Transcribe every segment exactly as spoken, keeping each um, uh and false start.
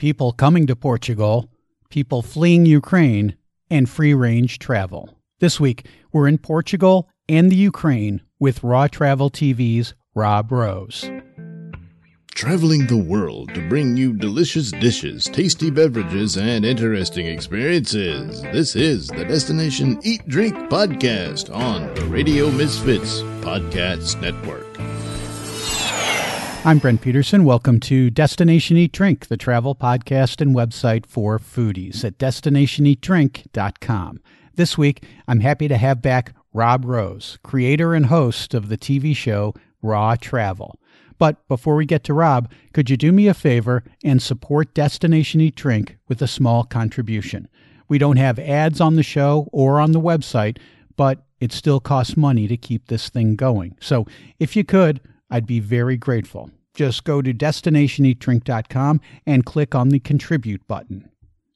people coming to Portugal, people fleeing Ukraine, and free-range travel. This week, we're in Portugal and the Ukraine with Raw Travel T V's Rob Rose. Traveling the world to bring you delicious dishes, tasty beverages, and interesting experiences. This is the Destination Eat Drink Podcast on the Radio Misfits Podcast Network. I'm Brent Peterson. Welcome to Destination Eat Drink, the travel podcast and website for foodies at destination eat drink dot com. This week, I'm happy to have back Rob Rose, creator and host of the T V show Raw Travel. But before we get to Rob, could you do me a favor and support Destination Eat Drink with a small contribution? We don't have ads on the show or on the website, but it still costs money to keep this thing going. So if you could, I'd be very grateful. Just go to destination eat drink dot com and click on the Contribute button.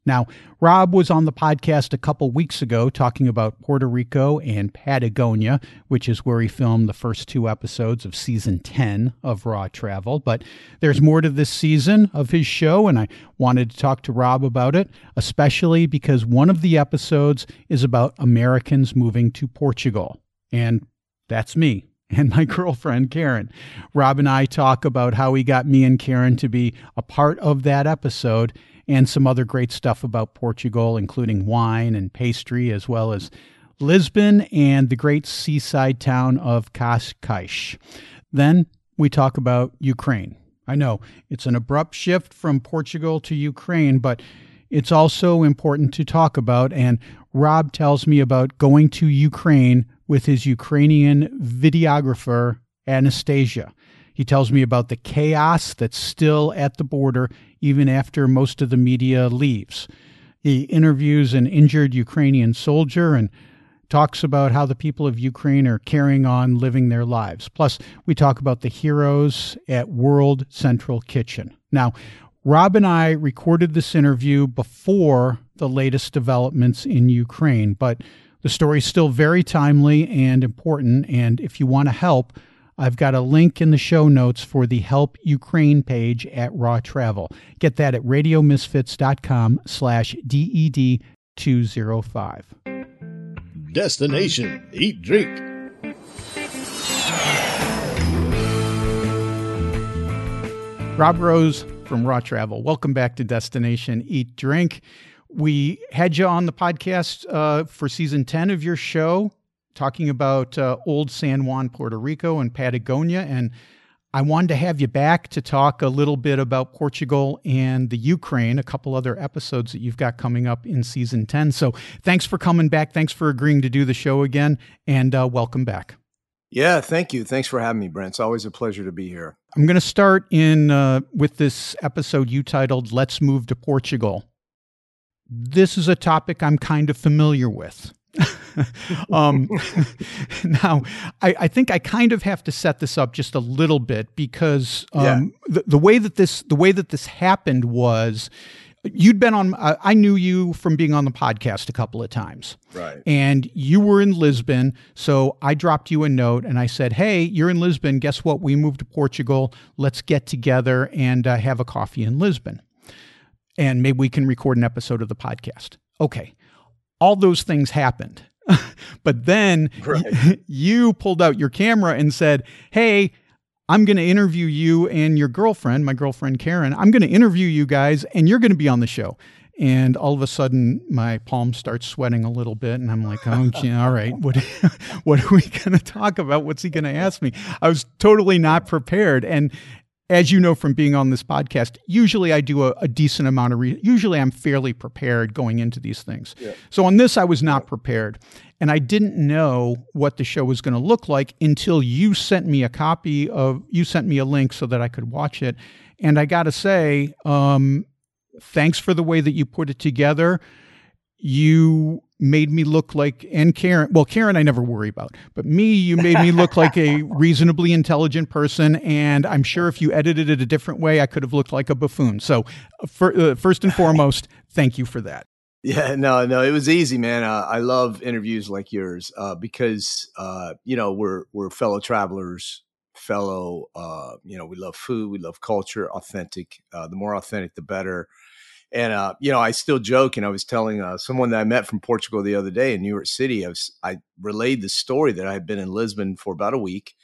Now, Rob was on the podcast a couple weeks ago talking about Puerto Rico and Patagonia, which is where he filmed the first two episodes of Season ten of Raw Travel. But there's more to this season of his show, and I wanted to talk to Rob about it, especially because one of the episodes is about Americans moving to Portugal. And that's me and my girlfriend, Karen. Rob and I talk about how he got me and Karen to be a part of that episode and some other great stuff about Portugal, including wine and pastry, as well as Lisbon and the great seaside town of Cascais. Then we talk about Ukraine. I know it's an abrupt shift from Portugal to Ukraine, but it's also important to talk about. And Rob tells me about going to Ukraine with his Ukrainian videographer, Anastasia. He tells me about the chaos that's still at the border, even after most of the media leaves. He interviews an injured Ukrainian soldier and talks about how the people of Ukraine are carrying on living their lives. Plus, we talk about the heroes at World Central Kitchen. Now, Rob and I recorded this interview before the latest developments in Ukraine, but the story is still very timely and important, and if you want to help, I've got a link in the show notes for the Help Ukraine page at Raw Travel. Get that at radio misfits dot com slash D E D two oh five. Destination Eat Drink. Rob Rose from Raw Travel. Welcome back to Destination Eat Drink. We had you on the podcast uh, for season ten of your show, talking about uh, old San Juan, Puerto Rico and Patagonia. And I wanted to have you back to talk a little bit about Portugal and the Ukraine, a couple other episodes that you've got coming up in season ten. So thanks for coming back. Thanks for agreeing to do the show again. And uh, welcome back. Yeah, thank you. Thanks for having me, Brent. It's always a pleasure to be here. I'm going to start in uh, with this episode you titled, Let's Move to Portugal. This is a topic I'm kind of familiar with. um, now, I, I think I kind of have to set this up just a little bit because um, yeah. the, the way that this the way that this happened was you'd been on. Uh, I knew you from being on the podcast a couple of times, right? And you were in Lisbon, so I dropped you a note and I said, "Hey, you're in Lisbon. Guess what? We moved to Portugal. Let's get together and uh, have a coffee in Lisbon, and maybe we can record an episode of the podcast." Okay. All those things happened, but then right. y- you pulled out your camera and said, "Hey, I'm going to interview you and your girlfriend, my girlfriend, Karen. I'm going to interview you guys and you're going to be on the show." And all of a sudden my palms start sweating a little bit and I'm like, "Oh, gee, all right. What, what are we going to talk about? What's he going to ask me?" I was totally not prepared. And as you know from being on this podcast, usually I do a, a decent amount of re- usually I'm fairly prepared going into these things. Yeah. So on this, I was not prepared. And I didn't know what the show was going to look like until you sent me a copy of, you sent me a link so that I could watch it. And I got to say, um, thanks for the way that you put it together. You made me look like, and Karen, well, Karen, I never worry about, but me, you made me look like a reasonably intelligent person. And I'm sure if you edited it a different way, I could have looked like a buffoon. So for, uh, first and foremost, thank you for that. Yeah, no, no, it was easy, man. Uh, I love interviews like yours uh, because, uh, you know, we're, we're fellow travelers, fellow, uh, you know, we love food, we love culture, authentic, uh, the more authentic, the better. And, uh, you know, I still joke, and I was telling uh, someone that I met from Portugal the other day in New York City, I, was, I relayed the story that I had been in Lisbon for about a week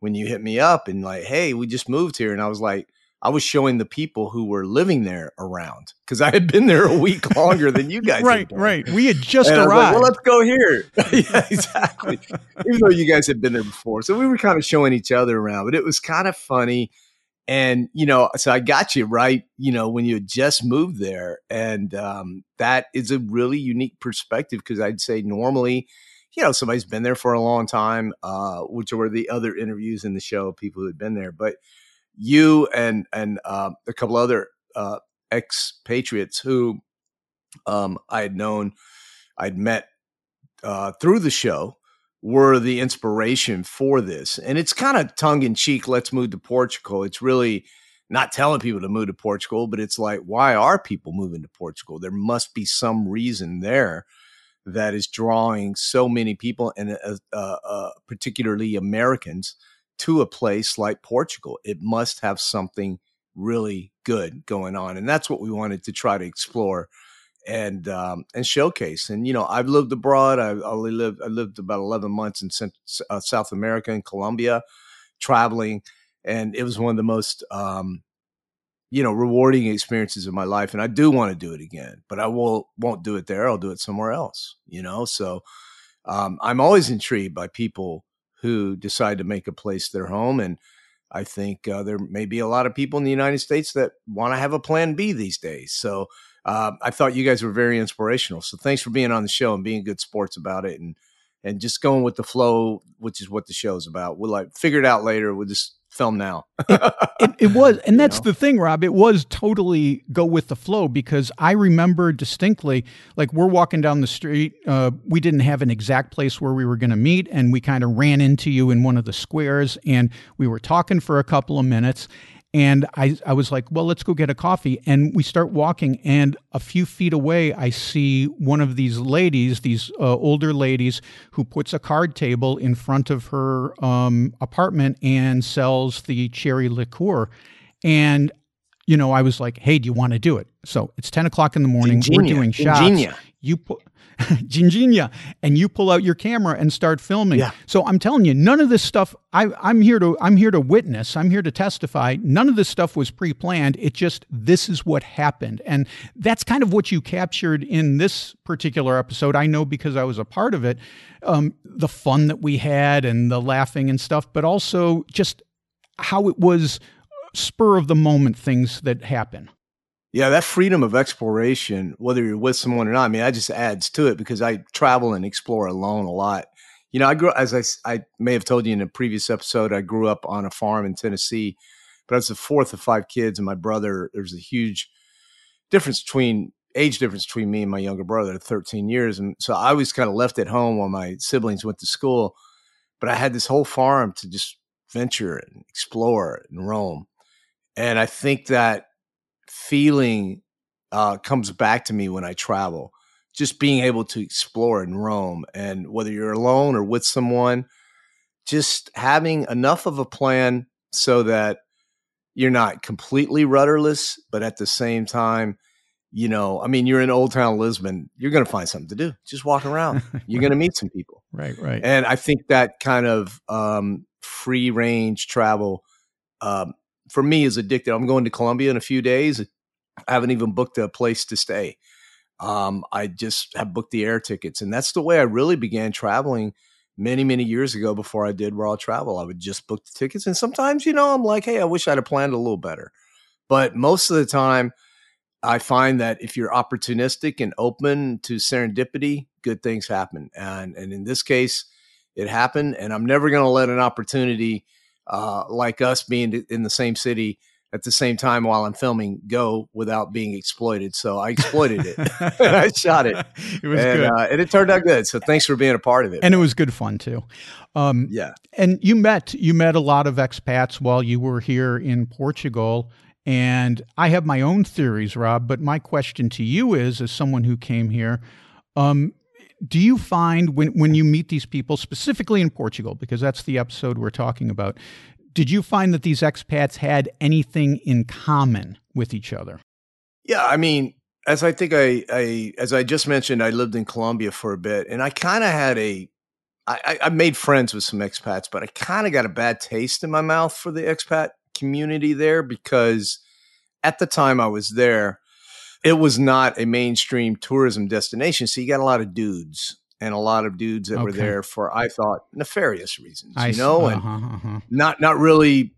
when you hit me up and like, hey, we just moved here. And I was like, I was showing the people who were living there around because I had been there a week longer than you guys. Right, right. We had just and arrived. I was like, well, let's go here. Yeah, exactly. Even though you guys had been there before. So we were kind of showing each other around, but it was kind of funny. And, you know, so I got you right, you know, when you had just moved there. And um, that is a really unique perspective because I'd say normally, you know, somebody's been there for a long time, uh, which were the other interviews in the show, people who had been there. But you and and uh, a couple other uh, expatriates who um, I had known, I'd met uh, through the show were the inspiration for this. And it's kind of tongue in cheek. Let's move to Portugal. It's really not telling people to move to Portugal, but it's like, why are people moving to Portugal? There must be some reason there that is drawing so many people and uh, uh, uh, particularly Americans to a place like Portugal. It must have something really good going on. And that's what we wanted to try to explore and, um, and showcase. And, you know, I've lived abroad. I only lived, I lived about eleven months in Central, uh, South America and Colombia traveling. And it was one of the most, um, you know, rewarding experiences of my life. And I do want to do it again, but I will, won't do it there. I'll do it somewhere else, you know? So, um, I'm always intrigued by people who decide to make a place their home. And I think uh, there may be a lot of people in the United States that want to have a plan B these days. So uh, I thought you guys were very inspirational. So thanks for being on the show and being good sports about it and and just going with the flow, which is what the show's about. We'll like figure it out later. We'll just film now. it, it, it was. And that's you know? the thing, Rob, it was totally go with the flow because I remember distinctly, like we're walking down the street. Uh, we didn't have an exact place where we were going to meet. And we kind of ran into you in one of the squares and we were talking for a couple of minutes. And I, I was like, well, let's go get a coffee. And we start walking. And a few feet away, I see one of these ladies, these uh, older ladies, who puts a card table in front of her um, apartment and sells the cherry liqueur. And, you know, I was like, hey, do you want to do it? So it's ten o'clock in the morning. Ginjinha. We're doing shots. Ginjinha. You put Ginjinha, and you pull out your camera and start filming. Yeah. So I'm telling you, none of this stuff. I, I'm here to I'm here to witness. I'm here to testify. None of this stuff was pre-planned. It just this is what happened, and that's kind of what you captured in this particular episode. I know because I was a part of it, um, the fun that we had and the laughing and stuff, but also just how it was spur of the moment things that happen. Yeah, that freedom of exploration, whether you're with someone or not, I mean, that just adds to it because I travel and explore alone a lot. You know, I grew as I, I may have told you in a previous episode, I grew up on a farm in Tennessee, but I was the fourth of five kids, and my brother. There's a huge difference between age difference between me and my younger brother, thirteen years, and so I was kind of left at home while my siblings went to school. But I had this whole farm to just venture and explore and roam, and I think that feeling uh, comes back to me when I travel, just being able to explore and roam. And whether you're alone or with someone, just having enough of a plan so that you're not completely rudderless, but at the same time, you know, I mean, you're in Old Town Lisbon, you're going to find something to do. Just walk around. You're right. Going to meet some people. Right, right. And I think that kind of um, free range travel, um, for me is addicted. I'm going to Colombia in a few days. I haven't even booked a place to stay. Um, I just have booked the air tickets. And that's the way I really began traveling many, many years ago before I did Raw Travel. I would just book the tickets. And sometimes, you know, I'm like, hey, I wish I'd have planned a little better. But most of the time I find that if you're opportunistic and open to serendipity, good things happen. And, and in this case, it happened. And I'm never going to let an opportunity Uh, like us being in the same city at the same time while I'm filming go without being exploited. So I exploited it. And I shot it. It was and, good. Uh, and it turned out good. So thanks for being a part of it. And man, it was good fun too. Um, yeah. And you met, you met a lot of expats while you were here in Portugal. And I have my own theories, Rob, but my question to you is, as someone who came here, um, do you find when, when you meet these people, specifically in Portugal, because that's the episode we're talking about, did you find that these expats had anything in common with each other? Yeah, I mean, as I think I, I, as I just mentioned, I lived in Colombia for a bit, and I kind of had a, I, I made friends with some expats, but I kind of got a bad taste in my mouth for the expat community there, because at the time I was there, it was not a mainstream tourism destination. So you got a lot of dudes. And a lot of dudes that okay. were there for, I thought, nefarious reasons, I you know, see. and uh-huh, uh-huh. not not really,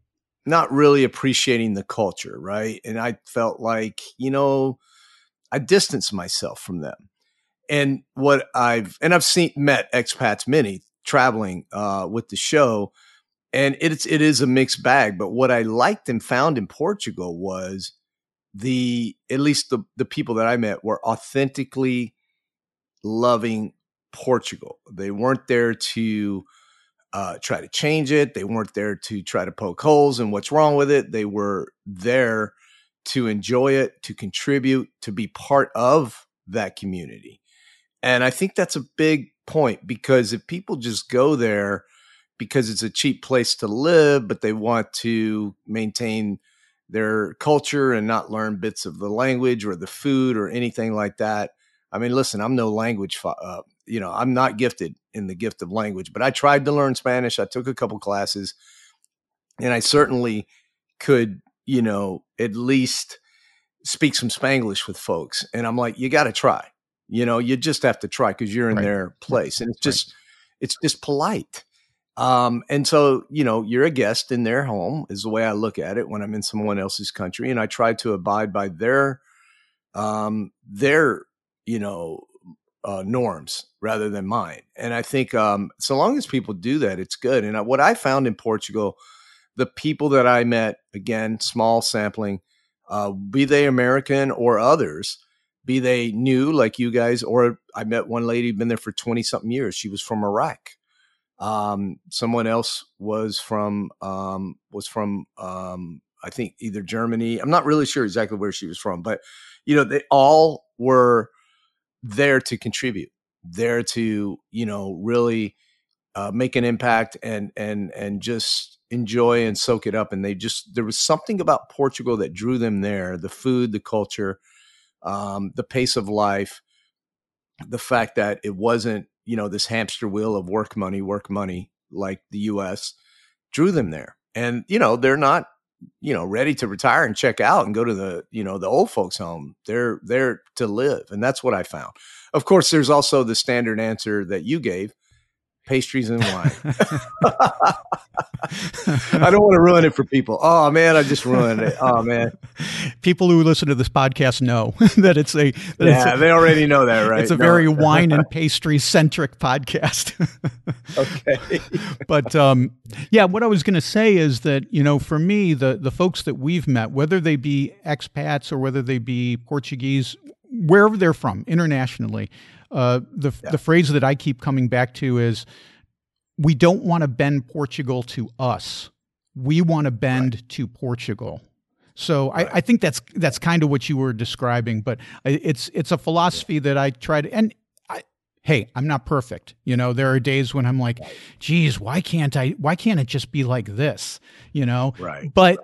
not really appreciating the culture, right? And I felt like, you know, I distanced myself from them. And what I've and I've seen met expats, many traveling uh, with the show, and it's it is a mixed bag. But what I liked and found in Portugal was the at least the the people that I met were authentically loving Portugal. They weren't there to uh, try to change it. They weren't there to try to poke holes in what's wrong with it. They were there to enjoy it, to contribute, to be part of that community. And I think that's a big point, because if people just go there because it's a cheap place to live, but they want to maintain their culture and not learn bits of the language or the food or anything like that. I mean, listen, I'm no language fo- uh, you know, I'm not gifted in the gift of language, but I tried to learn Spanish. I took a couple classes, and I certainly could, you know, at least speak some Spanglish with folks. And I'm like, you got to try, you know, you just have to try, because you're in right. their place. And it's just, right. it's just polite. Um, and so, you know, you're a guest in their home is the way I look at it when I'm in someone else's country. And I try to abide by their, um, their, you know, Uh, norms rather than mine. And I think um, so long as people do that, it's good. And I, what I found in Portugal, the people that I met, again, small sampling, uh, be they American or others, be they new like you guys, or I met one lady been there for twenty something years. She was from Iraq. Um, someone else was from, um, was from um, I think either Germany. I'm not really sure exactly where she was from, but you know, they all were there to contribute, there to, you know, really uh, make an impact and, and, and just enjoy and soak it up. And they just, there was something about Portugal that drew them there, the food, the culture, um, the pace of life, the fact that it wasn't, you know, this hamster wheel of work money, work money, like the U S drew them there. And, you know, they're not, you know, ready to retire and check out and go to the, you know, the old folks home. They're there to live. And that's what I found. Of course, there's also the standard answer that you gave, pastries and wine. I don't want to ruin it for people. Oh man, I just ruined it. Oh man. People who listen to this podcast know that it's a, that yeah, it's a, they already know that, right? It's a no. very wine and pastry centric podcast. Okay. But, um, yeah, what I was going to say is that, you know, for me, the, the folks that we've met, whether they be expats or whether they be Portuguese, wherever they're from internationally, uh, the, yeah. the phrase that I keep coming back to is, we don't want to bend Portugal to us. We want to bend right. to Portugal. So right. I, I think that's that's kind of what you were describing, but it's it's a philosophy yeah. that I try to, and I, hey, I'm not perfect. You know, there are days when I'm like, geez, why can't I, why can't it just be like this? You know, right. but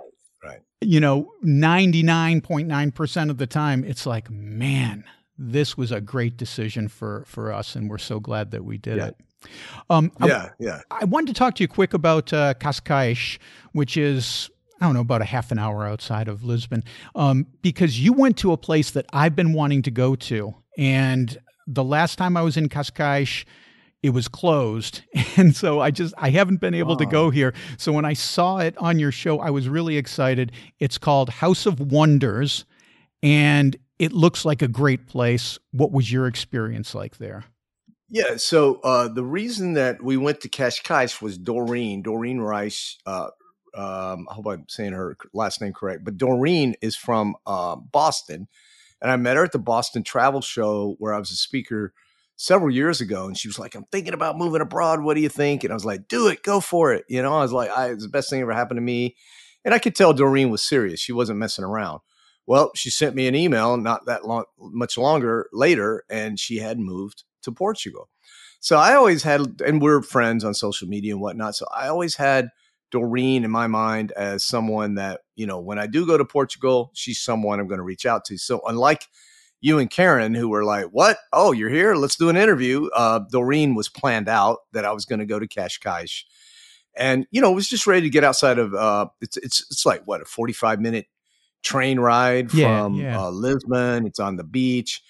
right. Right. you know, ninety-nine point nine percent of the time it's like, man, this was a great decision for, for us. And we're so glad that we did yeah. it. Um, yeah, I, yeah. I wanted to talk to you quick about uh, Cascais, which is, I don't know, about a half an hour outside of Lisbon, um, because you went to a place that I've been wanting to go to. And the last time I was in Cascais, it was closed. And so I just, I haven't been able oh. to go here. So when I saw it on your show, I was really excited. It's called House of Wonders, and it looks like a great place. What was your experience like there? Yeah, so uh, the reason that we went to Cascais was Doreen, Doreen Rice. Uh, um, I hope I'm saying her last name correct, but Doreen is from uh, Boston, and I met her at the Boston Travel Show where I was a speaker several years ago, and she was like, I'm thinking about moving abroad. What do you think? And I was like, do it. Go for it. You know, I was like, I, it's the best thing ever happened to me. And I could tell Doreen was serious. She wasn't messing around. Well, she sent me an email not that long, much longer later, and she had moved to Portugal. So I always had, and we're friends on social media and whatnot. So I always had Doreen in my mind as someone that, you know, when I do go to Portugal, she's someone I'm going to reach out to. So unlike you and Karen, who were like, what? Oh, you're here? Let's do an interview. Uh, Doreen was planned out that I was going to go to Qashqai. And, you know, was just ready to get outside of, uh, it's it's it's like, what, a forty-five minute train ride from yeah, yeah. Uh, Lisbon. It's on the beach.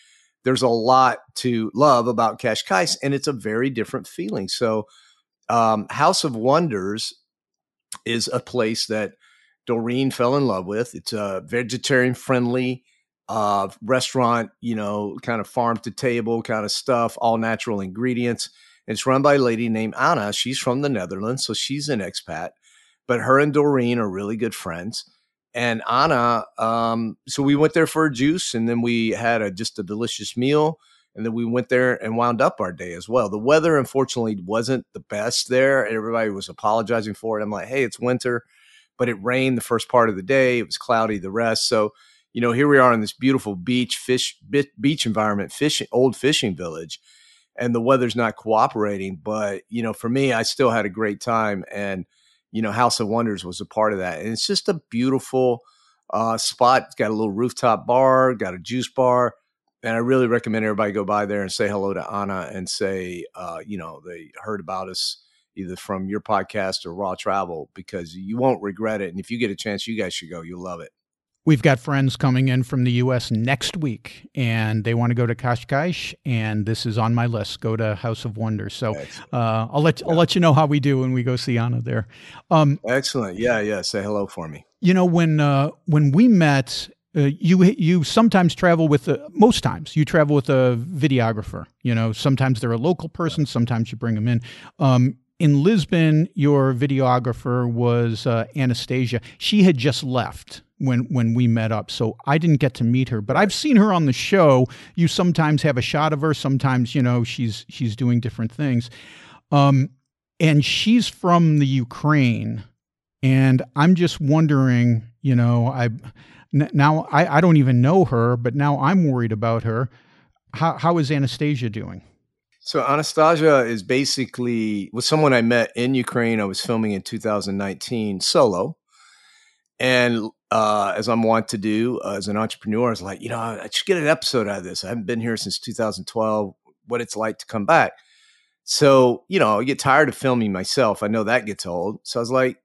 There's a lot to love about Qashqai, and it's a very different feeling. So um, House of Wonders is a place that Doreen fell in love with. It's a vegetarian-friendly uh, restaurant, you know, kind of farm-to-table kind of stuff, all natural ingredients. And it's run by a lady named Anna. She's from the Netherlands, so she's an expat. But her and Doreen are really good friends. And Anna, um, so we went there for a juice, and then we had a, just a delicious meal, and then we went there and wound up our day as well. The weather, unfortunately, wasn't the best there. Everybody was apologizing for it. I'm like, hey, it's winter, but it rained the first part of the day. It was cloudy the rest. So, you know, here we are in this beautiful beach fish beach environment, fishing old fishing village, and the weather's not cooperating. But, you know, for me, I still had a great time, and you know, House of Wonders was a part of that. And it's just a beautiful uh, spot. It's got a little rooftop bar, got a juice bar. And I really recommend everybody go by there and say hello to Anna and say, uh, you know, they heard about us either from your podcast or Raw Travel, because you won't regret it. And if you get a chance, you guys should go. You'll love it. We've got friends coming in from the U S next week, and they want to go to Qashqai, and this is on my list. Go to House of Wonders. So uh, I'll let I'll let you know how we do when we go see Anna there. Um, Excellent. Yeah, yeah. Say hello for me. You know, when uh, when we met, uh, you you sometimes travel with a, most times you travel with a videographer. You know, sometimes they're a local person. Sometimes you bring them in. Um, in Lisbon, your videographer was uh, Anastasia. She had just left when when we met up, so I didn't get to meet her, but I've seen her on the show. You sometimes have a shot of her, sometimes, you know, she's she's doing different things. Um, and she's from the Ukraine, and I'm just wondering, you know, I n- now I, I don't even know her, but now I'm worried about her. How how is Anastasia doing? So Anastasia is basically was someone I met in Ukraine. I was filming in two thousand nineteen solo, and Uh, as I'm wont to do uh, as an entrepreneur, I was like, you know, I should get an episode out of this. I haven't been here since two thousand twelve, what it's like to come back. So, you know, I get tired of filming myself. I know that gets old. So I was like,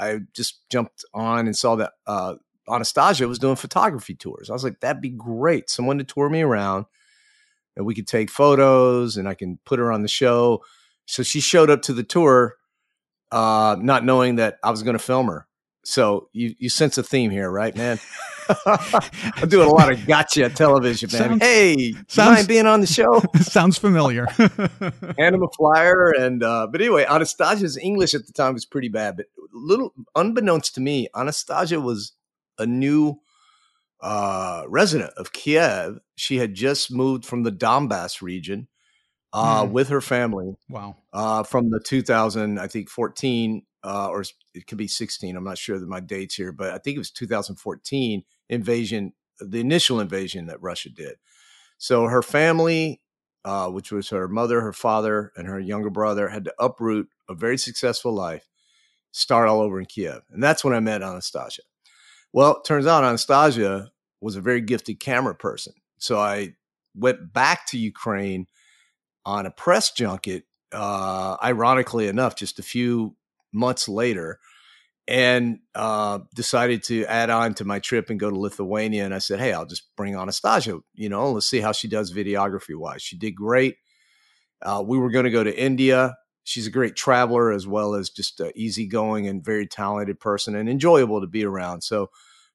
I just jumped on and saw that uh, Anastasia was doing photography tours. I was like, that'd be great. Someone to tour me around and we could take photos and I can put her on the show. So she showed up to the tour uh, not knowing that I was going to film her. So you, you sense a theme here, right, man? I'm doing a lot of gotcha television, man. Sounds, hey, sounds, mind being on the show? Sounds familiar. And I'm a flyer. And, uh, but anyway, Anastasia's English at the time was pretty bad. But little unbeknownst to me, Anastasia was a new uh, resident of Kyiv. She had just moved from the Donbas region uh, mm. with her family. Wow. Uh, from the two thousand, I think, fourteen Uh, or it could be sixteen. I'm not sure that my dates here, but I think it was two thousand fourteen invasion, the initial invasion that Russia did. So her family, uh, which was her mother, her father, and her younger brother, had to uproot a very successful life, start all over in Kyiv. And that's when I met Anastasia. Well, it turns out Anastasia was a very gifted camera person. So I went back to Ukraine on a press junket, uh, ironically enough, just a few months later, and uh, decided to add on to my trip and go to Lithuania. And I said, hey, I'll just bring Anastasia, you know, let's see how she does videography wise. She did great. Uh, we were going to go to India. She's a great traveler as well as just an easygoing and very talented person and enjoyable to be around. So,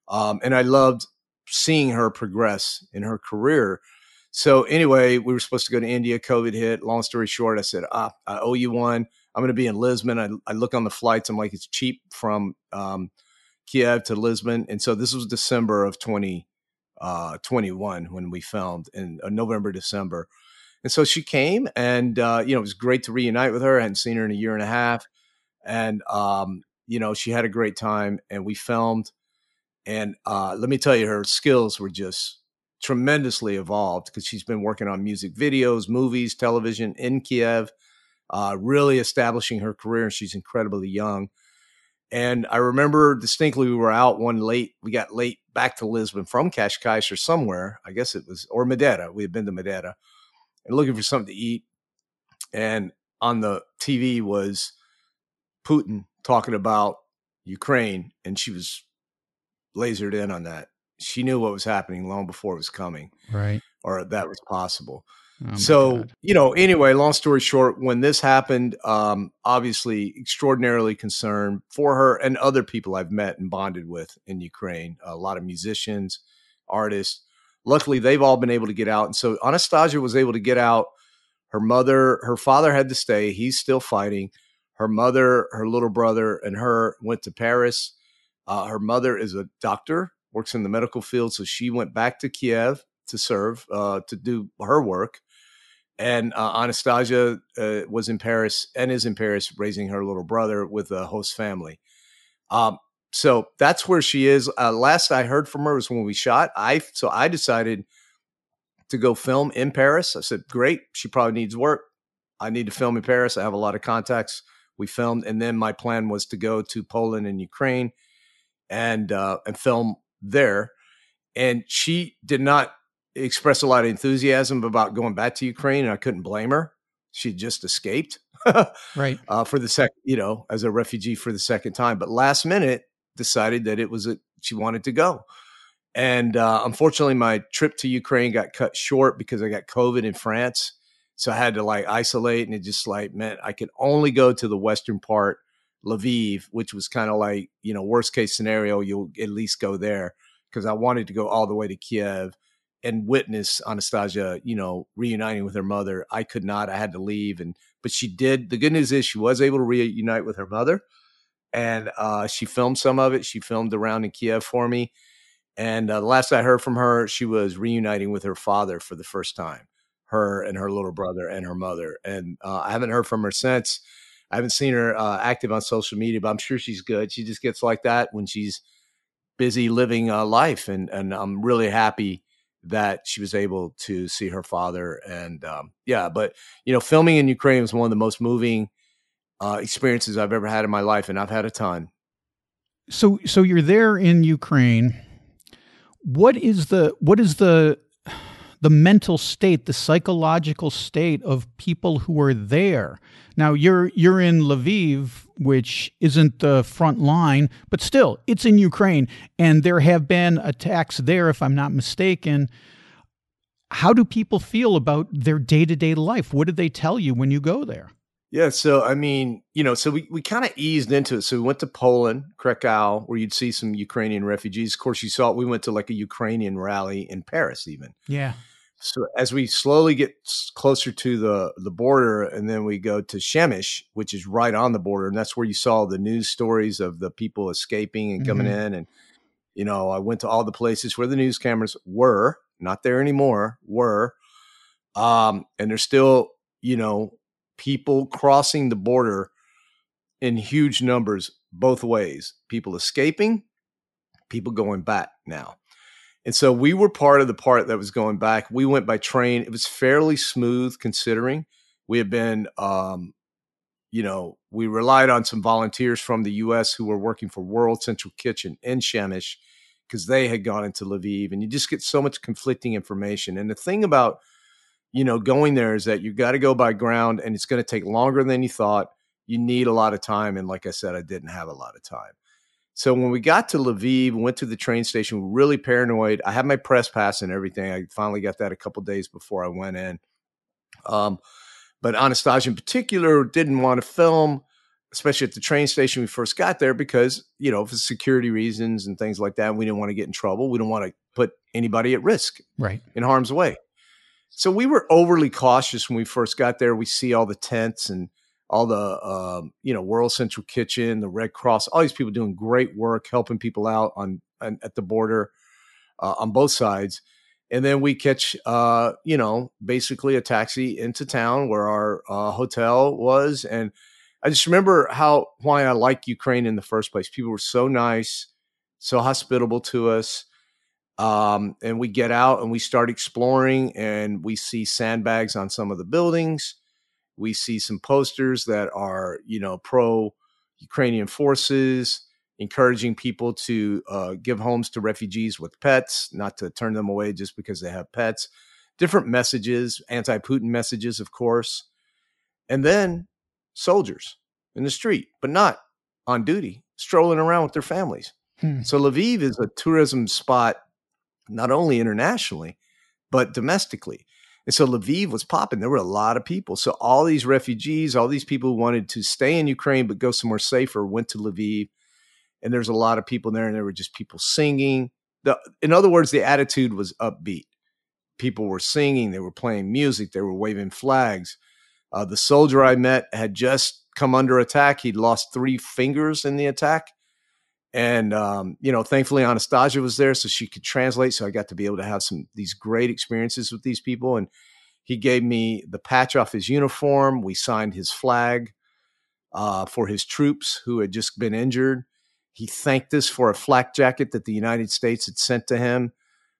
um, and I loved seeing her progress in her career. So anyway, we were supposed to go to India. COVID hit. Long story short, I said, ah, I owe you one. I'm going to be in Lisbon. I, I look on the flights. I'm like, it's cheap from um, Kyiv to Lisbon. And so this was December of twenty twenty-one when we filmed in uh, November, December. And so she came and, uh, you know, it was great to reunite with her. I hadn't seen her in a year and a half. And, um, you know, she had a great time and we filmed. And uh, let me tell you, her skills were just tremendously evolved because she's been working on music videos, movies, television in Kyiv. Uh, really establishing her career, and she's incredibly young. And I remember distinctly, we were out one late. We got late back to Lisbon from Cascais or somewhere. I guess it was, or Madeira. We had been to Madeira and looking for something to eat. And on the T V was Putin talking about Ukraine. And she was lasered in on that. She knew what was happening long before it was coming. Right. Or that was possible. Oh so, God. you know, anyway, long story short, when this happened, um, obviously extraordinarily concerned for her and other people I've met and bonded with in Ukraine, a lot of musicians, artists. Luckily, they've all been able to get out. And so Anastasia was able to get out. Her mother, her father had to stay. He's still fighting. Her mother, her little brother, and her went to Paris. Uh, her mother is a doctor, works in the medical field. So she went back to Kiev to serve, uh, to do her work. And uh, Anastasia uh, was in Paris and is in Paris raising her little brother with a host family. Um, so that's where she is. Uh, last I heard from her was when we shot. I So I decided to go film in Paris. I said, great. She probably needs work. I need to film in Paris. I have a lot of contacts. We filmed. And then my plan was to go to Poland and Ukraine and uh, and film there. And she did not expressed a lot of enthusiasm about going back to Ukraine, and I couldn't blame her. She just escaped, right? Uh, for the second, you know, as a refugee for the second time. But last minute, decided that it was a, she wanted to go, and uh, unfortunately, my trip to Ukraine got cut short because I got COVID in France, so I had to like isolate, and it just like meant I could only go to the western part, Lviv, which was kind of like, you know, worst case scenario, you'll at least go there because I wanted to go all the way to Kiev and witness Anastasia, you know, reuniting with her mother. I could not, I had to leave. And, but she did. The good news is she was able to reunite with her mother, and uh, she filmed some of it. She filmed around in Kiev for me. And uh, the last I heard from her, she was reuniting with her father for the first time, her and her little brother and her mother. And uh, I haven't heard from her since. I haven't seen her uh, active on social media, but I'm sure she's good. She just gets like that when she's busy living uh, life. And, and I'm really happy that she was able to see her father. And um, yeah, but, you know, filming in Ukraine was one of the most moving uh, experiences I've ever had in my life. And I've had a ton. So, so you're there in Ukraine. What is the, what is the, the mental state, the psychological state of people who are there? Now you're, you're in Lviv, which isn't the front line, but still it's in Ukraine. And there have been attacks there, if I'm not mistaken. How do people feel about their day-to-day life? What did they tell you when you go there? Yeah. So, I mean, you know, so we, we kind of eased into it. So we went to Poland, Krakow, where you'd see some Ukrainian refugees. Of course, you saw it. We went to like a Ukrainian rally in Paris even. Yeah. So as we slowly get closer to the, the border, and then we go to Przemyśl, which is right on the border. And that's where you saw the news stories of the people escaping and coming mm-hmm. in. And, you know, I went to all the places where the news cameras were, not there anymore, were. Um, and there's still, you know, people crossing the border in huge numbers both ways. People escaping, people going back now. And so we were part of the part that was going back. We went by train. It was fairly smooth considering we had been, um, you know, we relied on some volunteers from the U S who were working for World Central Kitchen in Przemyśl because they had gone into Lviv, and you just get so much conflicting information. And the thing about, you know, going there is that you've got to go by ground, and it's going to take longer than you thought. You need a lot of time. And like I said, I didn't have a lot of time. So when we got to Lviv, went to the train station, we were really paranoid. I had my press pass and everything. I finally got that a couple of days before I went in. Um, but Anastasia in particular didn't want to film, especially at the train station when we first got there because, you know, for security reasons and things like that, we didn't want to get in trouble. We don't want to put anybody at risk, right, in harm's way. So we were overly cautious when we first got there. We see all the tents and all the, um, you know, World Central Kitchen, the Red Cross, all these people doing great work, helping people out on, on at the border uh, on both sides. And then we catch, uh, you know, basically a taxi into town where our uh, hotel was. And I just remember how, why I like Ukraine in the first place. People were so nice, so hospitable to us. Um, and we get out and we start exploring, and we see sandbags on some of the buildings. We see some posters that are, you know, pro Ukrainian forces, encouraging people to uh, give homes to refugees with pets, not to turn them away just because they have pets. Different messages, anti-Putin messages, of course. And then soldiers in the street, but not on duty, strolling around with their families. Hmm. So Lviv is a tourism spot, not only internationally, but domestically. And so Lviv was popping. There were a lot of people. So all these refugees, all these people who wanted to stay in Ukraine but go somewhere safer went to Lviv. And there's a lot of people there, and there were just people singing. The, in other words, the attitude was upbeat. People were singing. They were playing music. They were waving flags. Uh, the soldier I met had just come under attack. He'd lost three fingers in the attack. And, um, you know, thankfully Anastasia was there so she could translate. So I got to be able to have some, these great experiences with these people. And he gave me the patch off his uniform. We signed his flag uh, for his troops who had just been injured. He thanked us for a flak jacket that the United States had sent to him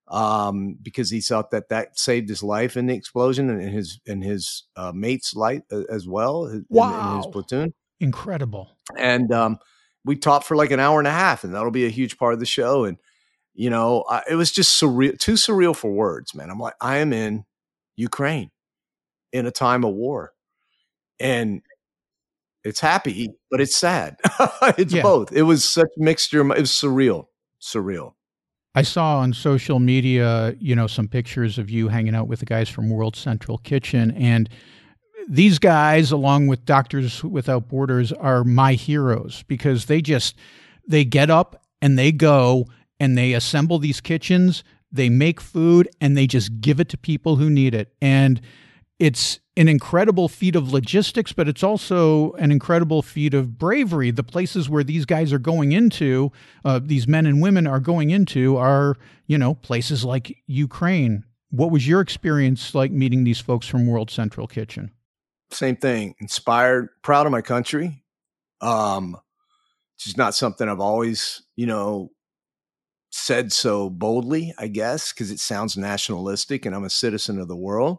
um, because he thought that that saved his life in the explosion and his, and his uh, mate's life as well. Wow. In, in his platoon. Incredible. And, um, we talked for like an hour and a half, and that'll be a huge part of the show. And, you know, I, it was just surreal, too surreal for words, man. I'm like, I am in Ukraine in a time of war, and it's happy, but it's sad. It's yeah. both. It was such a mixture. It was surreal, surreal. I saw on social media, you know, some pictures of you hanging out with the guys from World Central Kitchen, and these guys, along with Doctors Without Borders, are my heroes because they just, they get up and they go and they assemble these kitchens, they make food, and they just give it to people who need it. And it's an incredible feat of logistics, but it's also an incredible feat of bravery. The places where these guys are going into, uh, these men and women are going into are, you know, places like Ukraine. What was your experience like meeting these folks from World Central Kitchen? Same thing. Inspired, proud of my country. Um, it's just not something I've always, you know, said so boldly, I guess, because it sounds nationalistic and I'm a citizen of the world.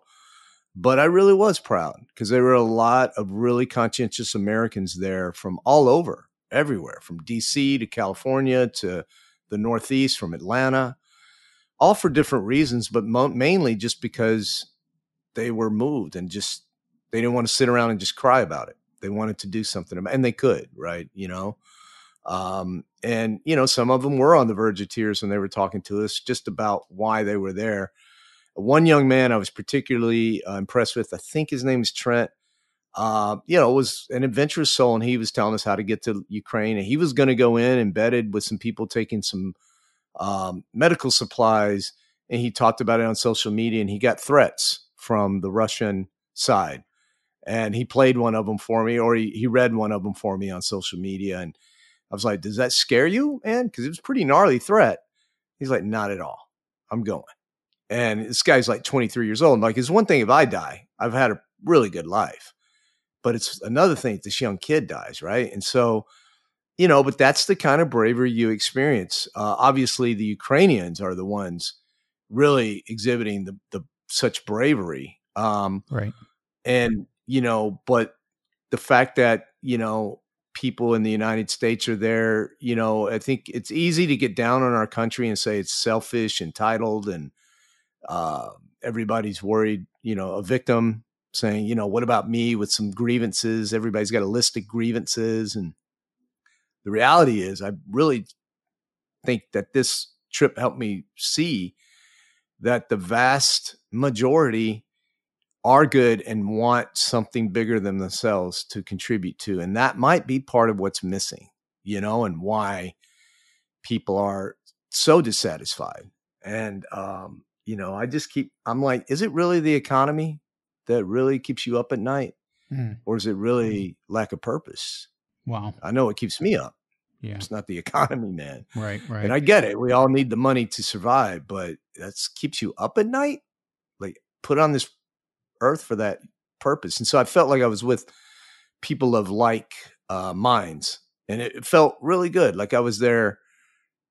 But I really was proud because there were a lot of really conscientious Americans there from all over, everywhere, from D C to California to the Northeast, from Atlanta, all for different reasons, but mo- mainly just because they were moved and just, they didn't want to sit around and just cry about it. They wanted to do something about it, and they could, right? You know, um, and, you know, some of them were on the verge of tears when they were talking to us just about why they were there. One young man I was particularly uh, impressed with, I think his name is Trent, uh, you know, was an adventurous soul, and he was telling us how to get to Ukraine, and he was going to go in embedded with some people taking some um, medical supplies, and he talked about it on social media, and he got threats from the Russian side. And he played one of them for me, or he, he read one of them for me on social media. And I was like, does that scare you, man? Because it was a pretty gnarly threat. He's like, not at all. I'm going. And this guy's like twenty-three years old. I'm like, it's one thing if I die. I've had a really good life. But it's another thing if this young kid dies, right? And so, you know, but that's the kind of bravery you experience. Uh, obviously, the Ukrainians are the ones really exhibiting the, the such bravery. Um, right. And, you know, but the fact that, you know, people in the United States are there, you know, I think it's easy to get down on our country and say it's selfish, entitled, and uh, everybody's worried, you know, a victim saying, you know, what about me with some grievances? Everybody's got a list of grievances. And the reality is, I really think that this trip helped me see that the vast majority are good and want something bigger than themselves to contribute to. And that might be part of what's missing, you know, and why people are so dissatisfied. And, um, you know, I just keep, I'm like, is it really the economy that really keeps you up at night? Mm. Or is it really lack of purpose? Wow. I know it keeps me up. Yeah. It's not the economy, man. Right, right. And I get it. We all need the money to survive, but that keeps you up at night? Like, put on this earth for that purpose. And so I felt like I was with people of like uh, minds, and it felt really good. Like I was there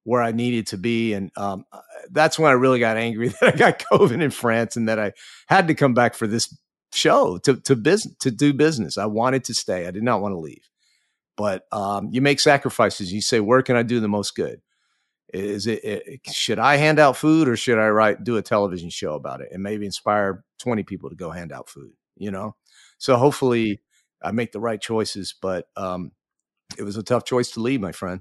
where I needed to be. And um, that's when I really got angry that I got COVID in France and that I had to come back for this show to, to business, to do business. I wanted to stay. I did not want to leave, But um, you make sacrifices. You say, where can I do the most good? Is it, it should I hand out food, or should I write do a television show about it and maybe inspire twenty people to go hand out food? You know, so hopefully I make the right choices. But um, it was a tough choice to leave, my friend.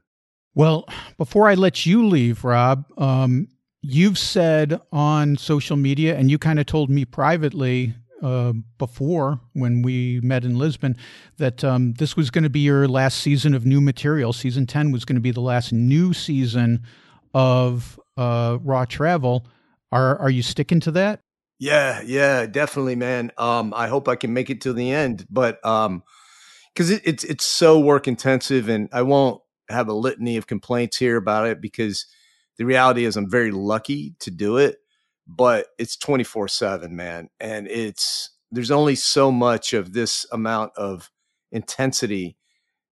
Well, before I let you leave, Rob, um, you've said on social media, and you kind of told me privately uh, before when we met in Lisbon, that um, this was going to be your last season of new material. Season ten was going to be the last new season of uh, Raw Travel. Are are you sticking to that? Yeah, yeah, definitely, man. Um, I hope I can make it to the end, but um, because it, it's it's so work intensive, and I won't have a litany of complaints here about it because the reality is I'm very lucky to do it, but it's twenty-four seven, man. And it's, there's only so much of this amount of intensity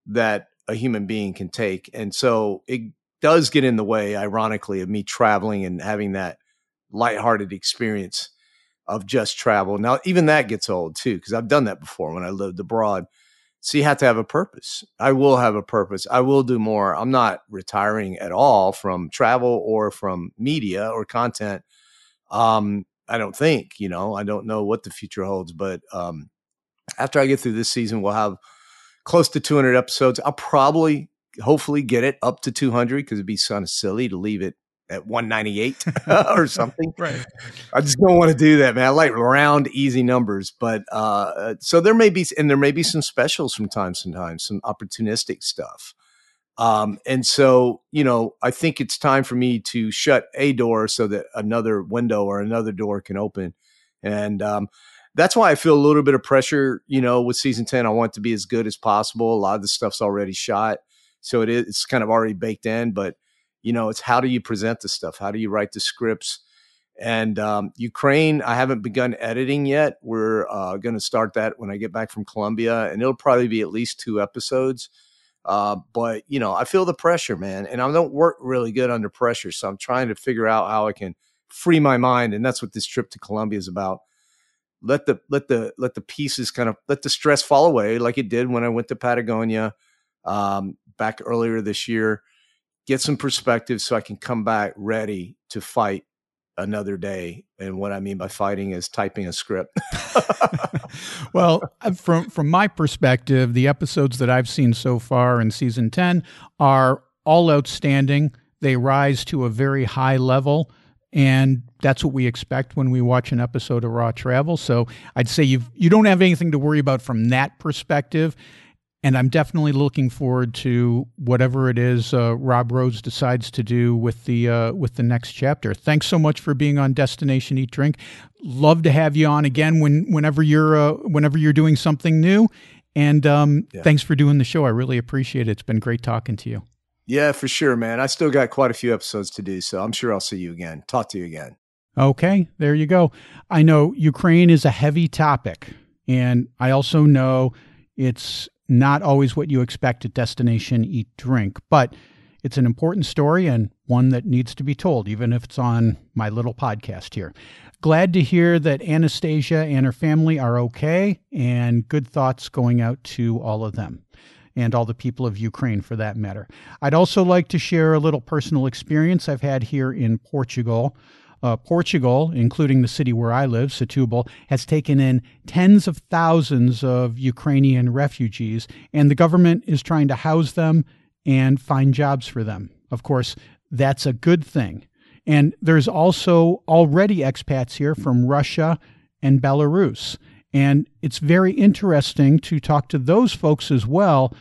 that a human being can take. And so it does get in the way, ironically, of me traveling and having that lighthearted experience of just travel. Now, even that gets old too, because I've done that before when I lived abroad. So you have to have a purpose. I will have a purpose. I will do more. I'm not retiring at all from travel or from media or content. Um, I don't think, you know, I don't know what the future holds, but um, after I get through this season, we'll have close to two hundred episodes. I'll probably, hopefully get it up to two hundred because it'd be kind of silly to leave it at one ninety-eight or something. Right. I just don't want to do that, man. I like round, easy numbers, but, uh, so there may be, and there may be some specials from time to time, some opportunistic stuff. Um, and so, you know, I think it's time for me to shut a door so that another window or another door can open. And, um, that's why I feel a little bit of pressure, you know, with season ten, I want it to be as good as possible. A lot of the stuff's already shot. So it is, it's kind of already baked in, but you know, it's how do you present the stuff? How do you write the scripts? And um, Ukraine, I haven't begun editing yet. We're uh, going to start that when I get back from Colombia, and it'll probably be at least two episodes. Uh, but, you know, I feel the pressure, man, and I don't work really good under pressure. So I'm trying to figure out how I can free my mind. And that's what this trip to Colombia is about. Let the let the let the pieces kind of let the stress fall away like it did when I went to Patagonia um, back earlier this year. Get some perspective so I can come back ready to fight another day. And what I mean by fighting is typing a script. Well, from from my perspective, the episodes that I've seen so far in season ten are all outstanding. They rise to a very high level. And that's what we expect when we watch an episode of Raw Travel. So I'd say you've, you don't have anything to worry about from that perspective. And I'm definitely looking forward to whatever it is uh, Rob Rose decides to do with the uh, with the next chapter. Thanks so much for being on Destination Eat Drink. Love to have you on again when whenever you're uh, whenever you're doing something new. And um, yeah. Thanks for doing the show. I really appreciate it. It's been great talking to you. Yeah, for sure, man. I still got quite a few episodes to do, so I'm sure I'll see you again. Talk to you again. Okay, there you go. I know Ukraine is a heavy topic, and I also know it's not always what you expect at Destination Eat Drink, but it's an important story and one that needs to be told, even if it's on my little podcast here. Glad to hear that Anastasia and her family are okay, and good thoughts going out to all of them and all the people of Ukraine for that matter. I'd also like to share a little personal experience I've had here in Portugal. Uh, Portugal, including the city where I live, Setúbal, has taken in tens of thousands of Ukrainian refugees, and the government is trying to house them and find jobs for them. Of course, that's a good thing. And there's also already expats here from Russia and Belarus. And it's very interesting to talk to those folks as well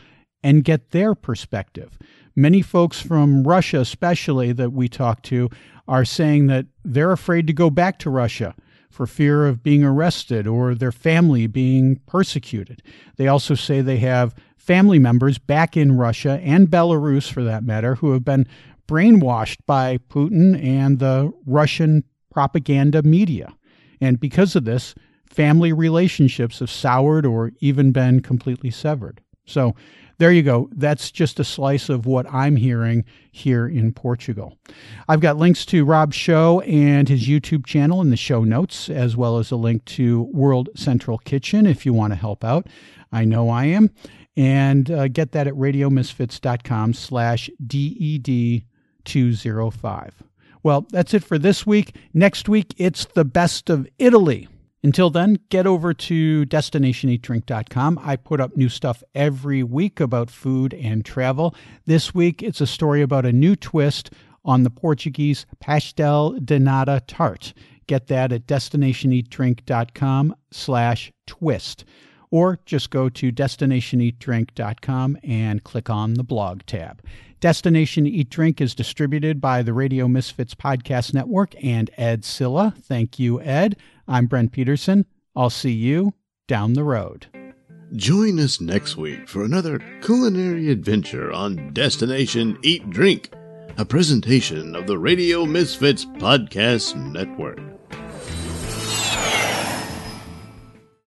and get their perspective. Many folks from Russia, especially, that we talk to are saying that they're afraid to go back to Russia for fear of being arrested or their family being persecuted. They also say they have family members back in Russia and Belarus, for that matter, who have been brainwashed by Putin and the Russian propaganda media. And because of this, family relationships have soured or even been completely severed. So there you go. That's just a slice of what I'm hearing here in Portugal. I've got links to Rob's show and his YouTube channel in the show notes, as well as a link to World Central Kitchen if you want to help out. I know I am. And uh, get that at radiomisfits.com slash DED205. Well, that's it for this week. Next week, it's the best of Italy. Until then, get over to destination eat drink dot com. I put up new stuff every week about food and travel. This week, it's a story about a new twist on the Portuguese pastel de nata tart. Get that at destination eat drink dot com slash twist. Or just go to destination eat drink dot com and click on the blog tab. Destination Eat Drink is distributed by the Radio Misfits Podcast Network and Ed Silla. Thank you, Ed. I'm Brent Peterson. I'll see you down the road. Join us next week for another culinary adventure on Destination Eat Drink, a presentation of the Radio Misfits Podcast Network.